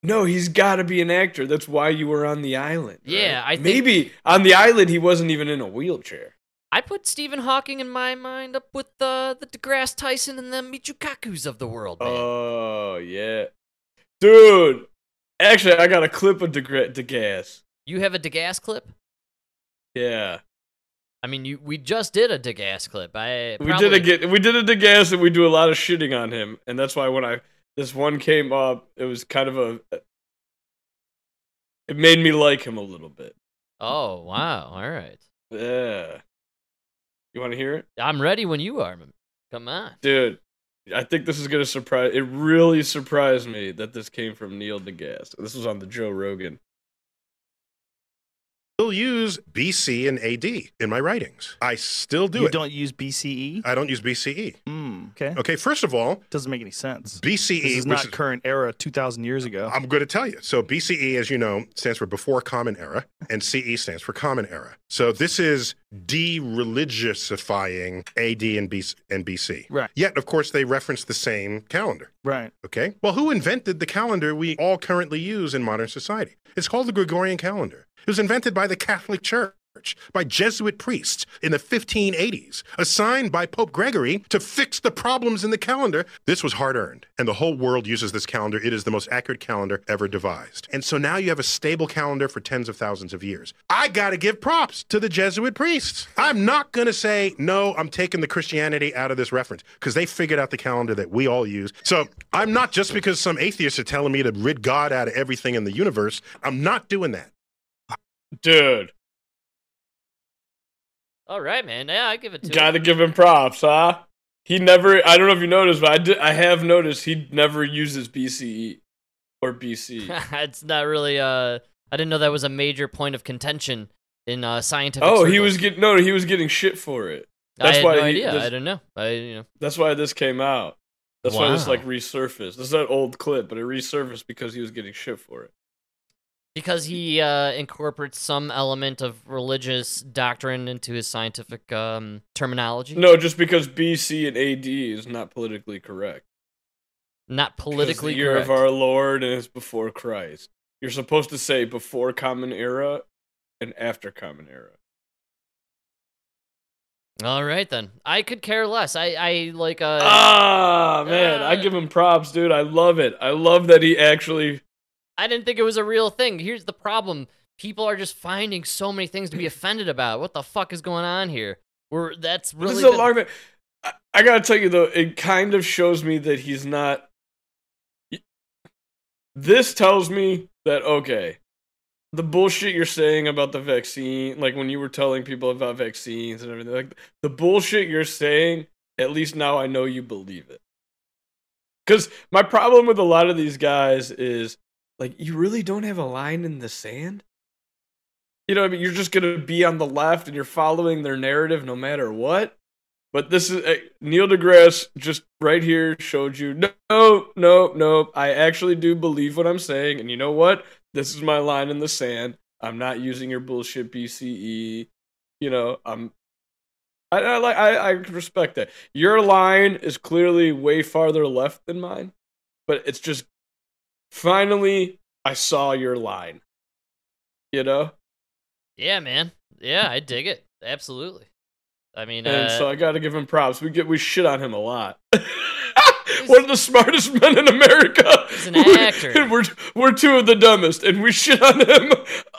No, he's got to be an actor. That's why you were on the island. Right? Yeah, I think maybe on the island he wasn't even in a wheelchair. I put Stephen Hawking in my mind up with the DeGrasse Tyson and the Michikakus of the world. Man. Oh yeah, dude. Actually, I got a clip of DeGasse. You have a DeGasse clip? Yeah. I mean, we just did a DeGasse clip. We did a DeGasse, and we do a lot of shitting on him, and that's why when this one came up, it was kind of it made me like him a little bit. Oh wow! All right. Yeah. You want to hear it? I'm ready when you are. Come on, dude. I think this is going to surprise... It really surprised me that this came from Neil deGrasse. This was on the Joe Rogan. Still use BC and AD in my writings. I still do it. You don't use BCE? I don't use BCE. Okay. Okay, first of all... Doesn't make any sense. BCE... This is not current era, 2,000 years ago. I'm going to tell you. So BCE, as you know, stands for Before Common Era, and CE stands for Common Era. So this is... de-religiousifying AD and BC. Right. Yet, of course, they reference the same calendar. Right. Okay? Well, who invented the calendar we all currently use in modern society? It's called the Gregorian calendar. It was invented by the Catholic Church, by Jesuit priests in the 1580s, assigned by Pope Gregory to fix the problems in the calendar. This was hard-earned, and the whole world uses this calendar. It is the most accurate calendar ever devised. And so now you have a stable calendar for tens of thousands of years. I gotta give props to the Jesuit priests. I'm not gonna say, no, I'm taking the Christianity out of this reference, because they figured out the calendar that we all use. So I'm not, just because some atheists are telling me to rid God out of everything in the universe, I'm not doing that. Dude. All right, man. Yeah, I give it to him. Gotta give him props, huh? He never... I don't know if you noticed, but I have noticed he never uses BCE or BC. It's not really... I didn't know that was a major point of contention in scientific circles. He was getting shit for it. That's why I had no idea. I don't know. That's why this came out. That's why this like resurfaced. This is that old clip, but it resurfaced because he was getting shit for it. Because he incorporates some element of religious doctrine into his scientific terminology? No, just because BC and AD is not politically correct. Not politically correct. Because the year of our Lord is before Christ. You're supposed to say before Common Era and after Common Era. All right, then. I could care less. I like... man, I give him props, dude. I love it. I love that he actually... I didn't think it was a real thing. Here's the problem. People are just finding so many things to be offended about. What the fuck is going on here? That's really... This is alarming. I gotta tell you, though, it kind of shows me that he's not... This tells me that, okay, the bullshit you're saying about the vaccine, like when you were telling people about vaccines and everything, like the bullshit you're saying, at least now I know you believe it. Because my problem with a lot of these guys is, like, you really don't have a line in the sand? You know what I mean? You're just going to be on the left and you're following their narrative no matter what. But this is Neil deGrasse just right here showed you, no, I actually do believe what I'm saying. And you know what? This is my line in the sand. I'm not using your bullshit BCE. You know, I respect that. Your line is clearly way farther left than mine, but it's just finally I saw your line. You know? Yeah, man. Yeah, I dig it. Absolutely. I mean, and so I got to give him props. We shit on him a lot. One of the smartest men in America. He's an actor. And we're two of the dumbest, and we shit on him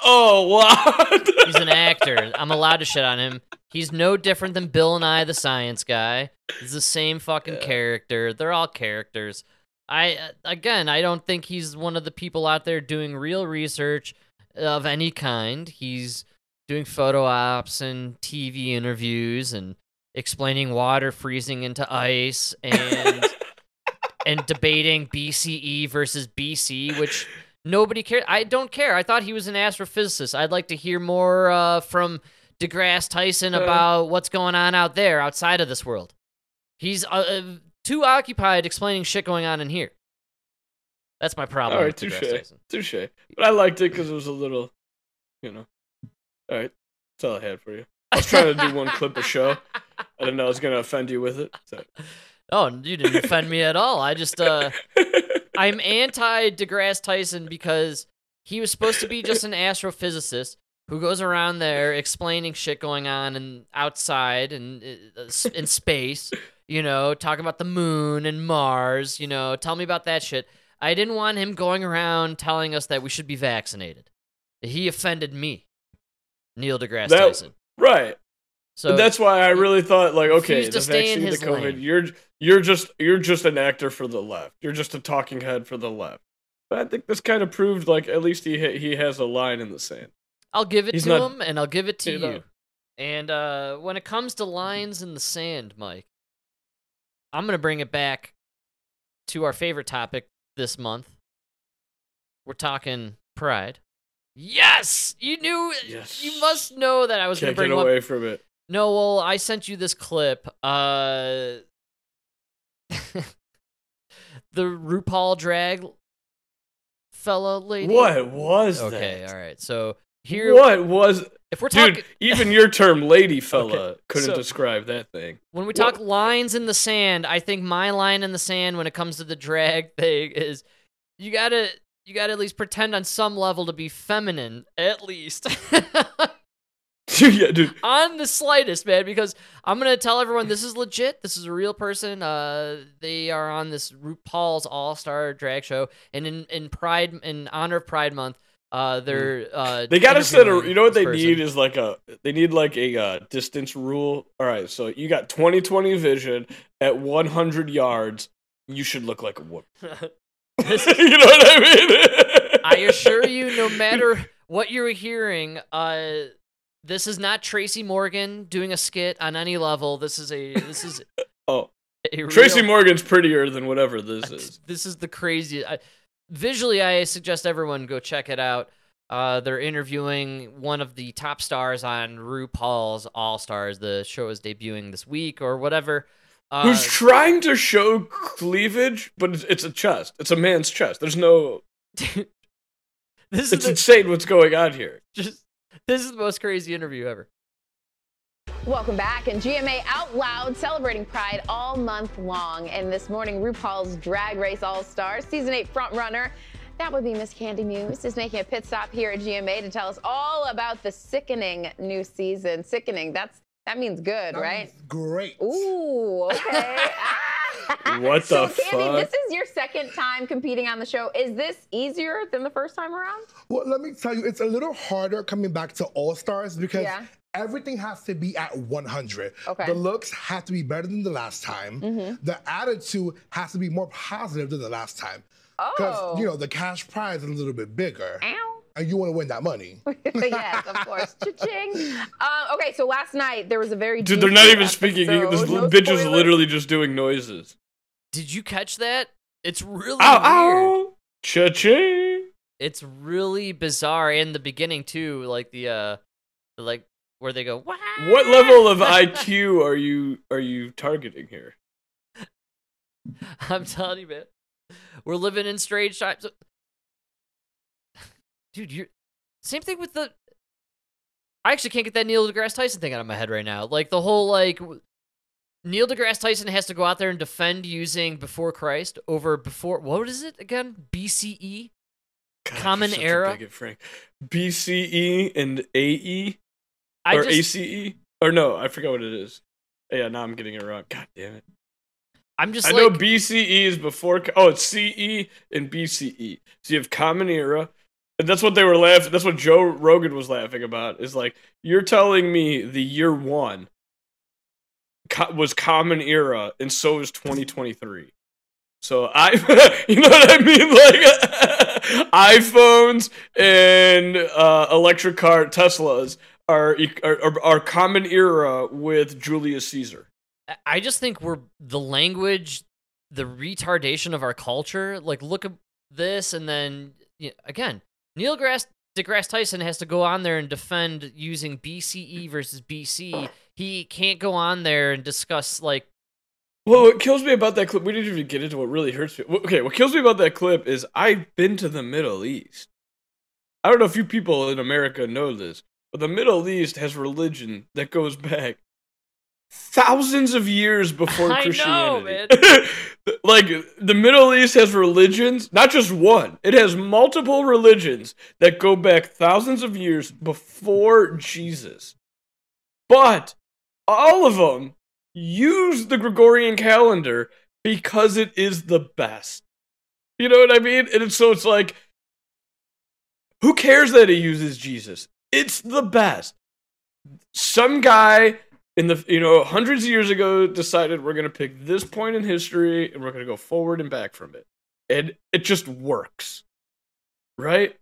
a lot. He's an actor. I'm allowed to shit on him. He's no different than Bill and I, the science guy. He's the same fucking character. They're all characters. I don't think he's one of the people out there doing real research of any kind. He's doing photo ops and TV interviews and explaining water freezing into ice and and debating BCE versus BC, which nobody cares. I don't care. I thought he was an astrophysicist. I'd like to hear more from DeGrasse Tyson about what's going on out there outside of this world. He's too occupied explaining shit going on in here. That's my problem. All right, touche. But I liked it because it was a little, you know. All right, that's all I had for you. I was trying to do one clip a show. I didn't know I was going to offend you with it. So. Oh, you didn't offend me at all. I just, I'm anti DeGrasse Tyson because he was supposed to be just an astrophysicist who goes around there explaining shit going on and outside and in space, you know, talking about the moon and Mars, you know, tell me about that shit. I didn't want him going around telling us that we should be vaccinated. He offended me, Neil deGrasse Tyson. Right. So but that's why I really thought, like, okay, the vaccine, the COVID, lane. you're just an actor for the left. You're just a talking head for the left. But I think this kind of proved, like, at least he has a line in the sand. I'll give it him, and I'll give it to you. And when it comes to lines in the sand, Mike, I'm gonna bring it back to our favorite topic this month. We're talking Pride. Yes, you knew. Yes. You must know that I was going to bring it up. Can't get away from it. No, well, I sent you this clip. The RuPaul drag fella lady. What was that? Okay, all right. So here, what was? If we're talking, dude, even your term, lady fella, okay, couldn't describe that thing. When we talk lines in the sand, I think my line in the sand when it comes to the drag thing is, you gotta at least pretend on some level to be feminine, at least. Yeah, dude. On the slightest, man, because I'm gonna tell everyone this is legit. This is a real person. They are on this RuPaul's All-Star Drag Show, and in Pride, in honor of Pride Month, they're they gotta set a. You know what they need is like a distance rule. All right, so you got 20/20 vision at 100 yards. You should look like a woman. You know what I mean? I assure you, no matter what you're hearing, this is not Tracy Morgan doing a skit on any level. This is Tracy Morgan's prettier than whatever this is. This is the craziest. Visually, I suggest everyone go check it out. They're interviewing one of the top stars on RuPaul's All Stars. The show is debuting this week or whatever. Who's trying to show cleavage, but it's a chest. It's a man's chest. There's no... It's insane what's going on here. This is the most crazy interview ever. Welcome back. And GMA Out Loud, celebrating Pride all month long. And this morning, RuPaul's Drag Race All-Stars, Season 8 frontrunner, that would be Miss Candy Muse, is making a pit stop here at GMA to tell us all about the sickening new season. Sickening, that means good, that right? Means great. Ooh, okay. What the fuck? So, Candy, this is your second time competing on the show. Is this easier than the first time around? Well, let me tell you, it's a little harder coming back to All Stars because everything has to be at 100. Okay. The looks have to be better than the last time. Mm-hmm. The attitude has to be more positive than the last time. Oh. Because, you know, the cash prize is a little bit bigger. Ow. And you want to win that money. Yes, of course. Cha-ching. Okay, so last night there was a very dude, they're not even speaking. This bitch is literally just doing noises. Did you catch that? It's really weird. Ow. Cha-ching. It's really bizarre in the beginning too, like the where they go, "What?" What level of IQ are you targeting here? I'm telling you, man, we're living in strange times, dude. You're same thing with the. I actually can't get that Neil deGrasse Tyson thing out of my head right now. Like the whole like Neil deGrasse Tyson has to go out there and defend using before Christ over before what is it again? BCE. God, Common Era. BCE and AE? Or just, ACE? Or no, I forgot what it is. Yeah, now I'm getting it wrong. God damn it. I'm just I know BCE is before... Oh, it's CE and BCE. So you have Common Era. And that's what they were laughing... That's what Joe Rogan was laughing about. Is like, you're telling me the year one was Common Era and so is 2023. So I... you know what I mean? Like... iPhones and electric car Teslas are Common Era with Julius Caesar. I just think we're the language, the retardation of our culture. Like, look at this, and then you know, again, Neil deGrasse Tyson has to go on there and defend using BCE versus BC. He can't go on there and discuss like. Well, what kills me about that clip, we didn't even get into what really hurts me. Okay, what kills me about that clip is I've been to the Middle East. I don't know if you people in America know this, but the Middle East has religion that goes back thousands of years before Christianity. I know, man. Like, the Middle East has religions, not just one. It has multiple religions that go back thousands of years before Jesus. But all of them use the Gregorian calendar because it is the best. You know what I mean? And it's, so it's like, who cares that he uses Jesus? It's the best. Some guy in the, you know, hundreds of years ago decided we're going to pick this point in history and we're going to go forward and back from it. And it just works. Right?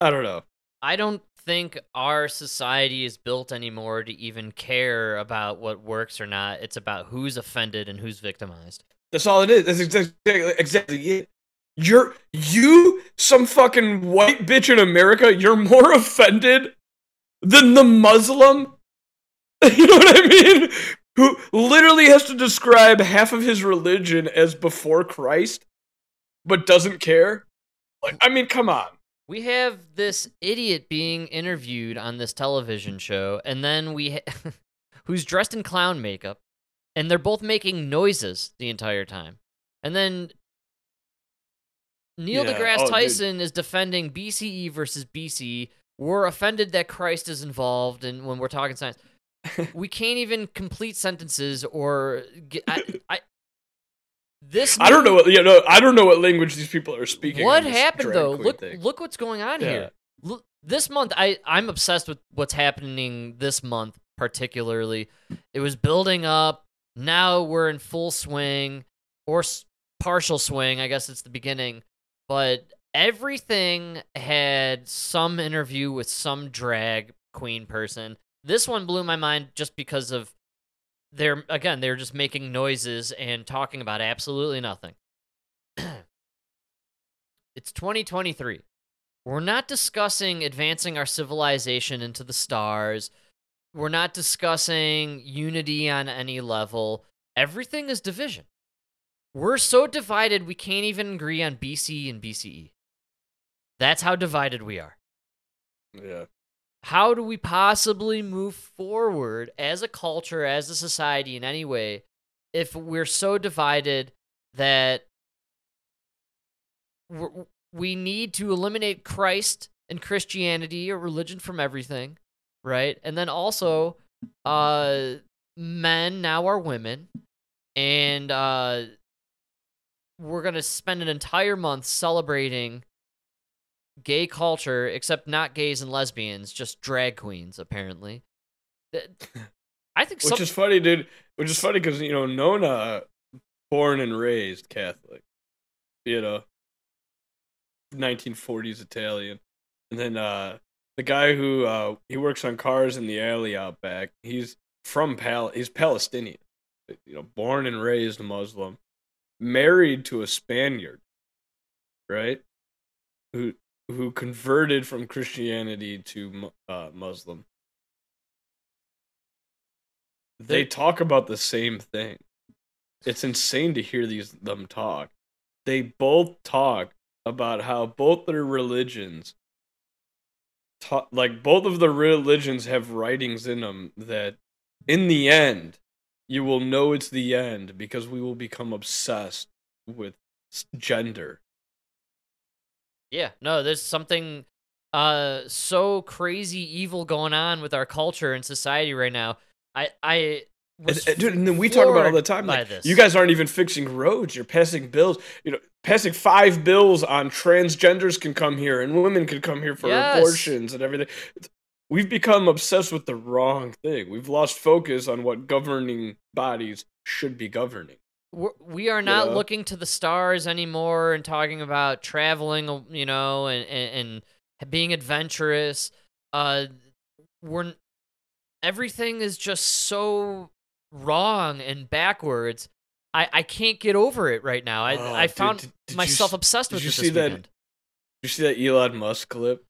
I don't know. I don't think our society is built anymore to even care about what works or not. It's about who's offended and who's victimized. That's all it is. That's exactly it. You some fucking white bitch in America, you're more offended than the Muslim, you know what I mean, who literally has to describe half of his religion as before Christ but doesn't care. Like, I mean, come on. We have this idiot being interviewed on this television show, and then who's dressed in clown makeup, and they're both making noises the entire time. And then Neil deGrasse Tyson is defending BCE versus BC. We're offended that Christ is involved, and when we're talking science, we can't even complete sentences or get. I don't know what I don't know what language these people are speaking. What happened though? Look what's going on here. Look, this month I'm obsessed with what's happening this month particularly. It was building up. Now we're in full swing or partial swing. I guess it's the beginning, but everything had some interview with some drag queen person. This one blew my mind just because of they're just making noises and talking about absolutely nothing. It's 2023. We're not discussing advancing our civilization into the stars. We're not discussing unity on any level. Everything is division. We're so divided we can't even agree on BC and BCE. That's how divided we are. Yeah. How do we possibly move forward as a culture, as a society in any way, if we're so divided that we need to eliminate Christ and Christianity or religion from everything, right? And then also, men now are women, and we're going to spend an entire month celebrating gay culture, except not gays and lesbians, just drag queens, apparently. I think which is funny, dude. Which is funny because, you know, Nona, born and raised Catholic, you know, 1940s Italian. And then the guy who, he works on cars in the alley out back, he's from he's Palestinian, you know, born and raised Muslim, married to a Spaniard, right? who converted from Christianity to Muslim. They talk about the same thing. It's insane to hear them talk. They both talk about how both their religions, like both of the religions have writings in them that in the end, you will know it's the end because we will become obsessed with gender. Yeah, no, there's something so crazy evil going on with our culture and society right now. I was dude, and then we talk about it all the time. Like, you guys aren't even fixing roads. You're passing bills. You know, passing 5 bills on transgenders can come here and women can come here for abortions and everything. We've become obsessed with the wrong thing. We've lost focus on what governing bodies should be governing. We are not looking to the stars anymore and talking about traveling, you know, and being adventurous. Everything is just so wrong and backwards. I can't get over it right now. I found myself obsessed with this weekend. Did you see that Elon Musk clip?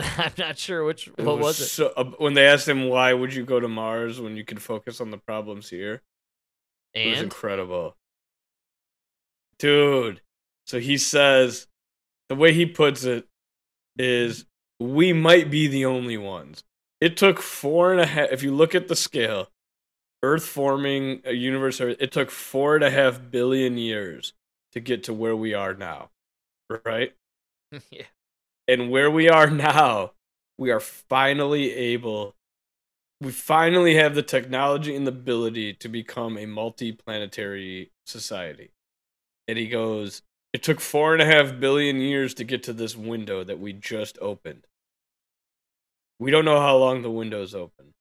I'm not sure what was it. So, when they asked him, why would you go to Mars when you could focus on the problems here? And? It was incredible. Dude. So he says, the way he puts it is, we might be the only ones. It took 4.5, if you look at the scale, Earth forming a universe, it took 4.5 billion years to get to where we are now. Right? Yeah. And where we are now, we finally have the technology and the ability to become a multi-planetary society. And he goes, it took 4.5 billion years to get to this window that we just opened. We don't know how long the window's open.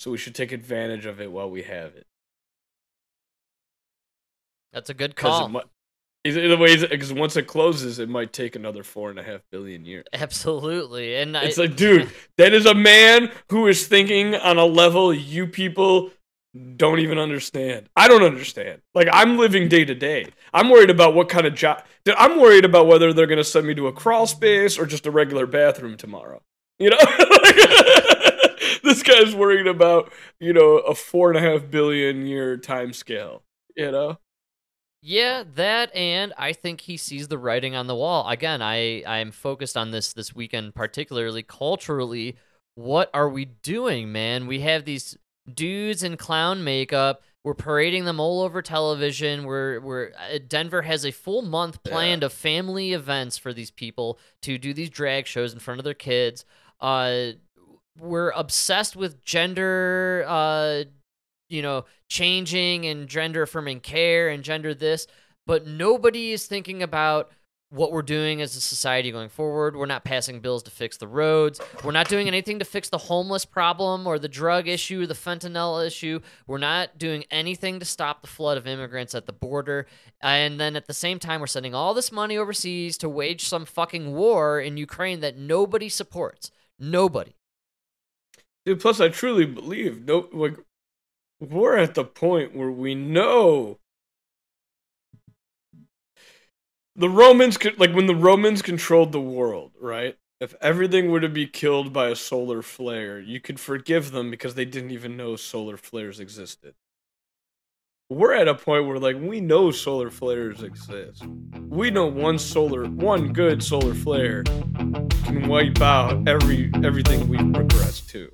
So we should take advantage of it while we have it. That's a good call. Because once it closes, it might take another 4.5 billion years. Absolutely. And it's like, dude, that is a man who is thinking on a level you people don't even understand. I don't understand. Like, I'm living day to day. I'm worried about what kind of job. I'm worried about whether they're going to send me to a crawl space or just a regular bathroom tomorrow. You know? This guy's worried about, you know, a 4.5 billion year time scale. You know? Yeah, that, and I think he sees the writing on the wall. Again, I am focused on this weekend, particularly culturally. What are we doing, man? We have these dudes in clown makeup. We're parading them all over television. Denver has a full month planned of family events for these people to do these drag shows in front of their kids. We're obsessed with gender changing and gender affirming care and gender this, but nobody is thinking about what we're doing as a society going forward. We're not passing bills to fix the roads. We're not doing anything to fix the homeless problem or the drug issue, or the fentanyl issue. We're not doing anything to stop the flood of immigrants at the border. And then at the same time, we're sending all this money overseas to wage some fucking war in Ukraine that nobody supports. Nobody. Dude, plus I truly believe we're at the point where we know the Romans could, like when the Romans controlled the world, right? If everything were to be killed by a solar flare, you could forgive them because they didn't even know solar flares existed. We're at a point where, like, we know solar flares exist. We know one good solar flare can wipe out everything we progress to.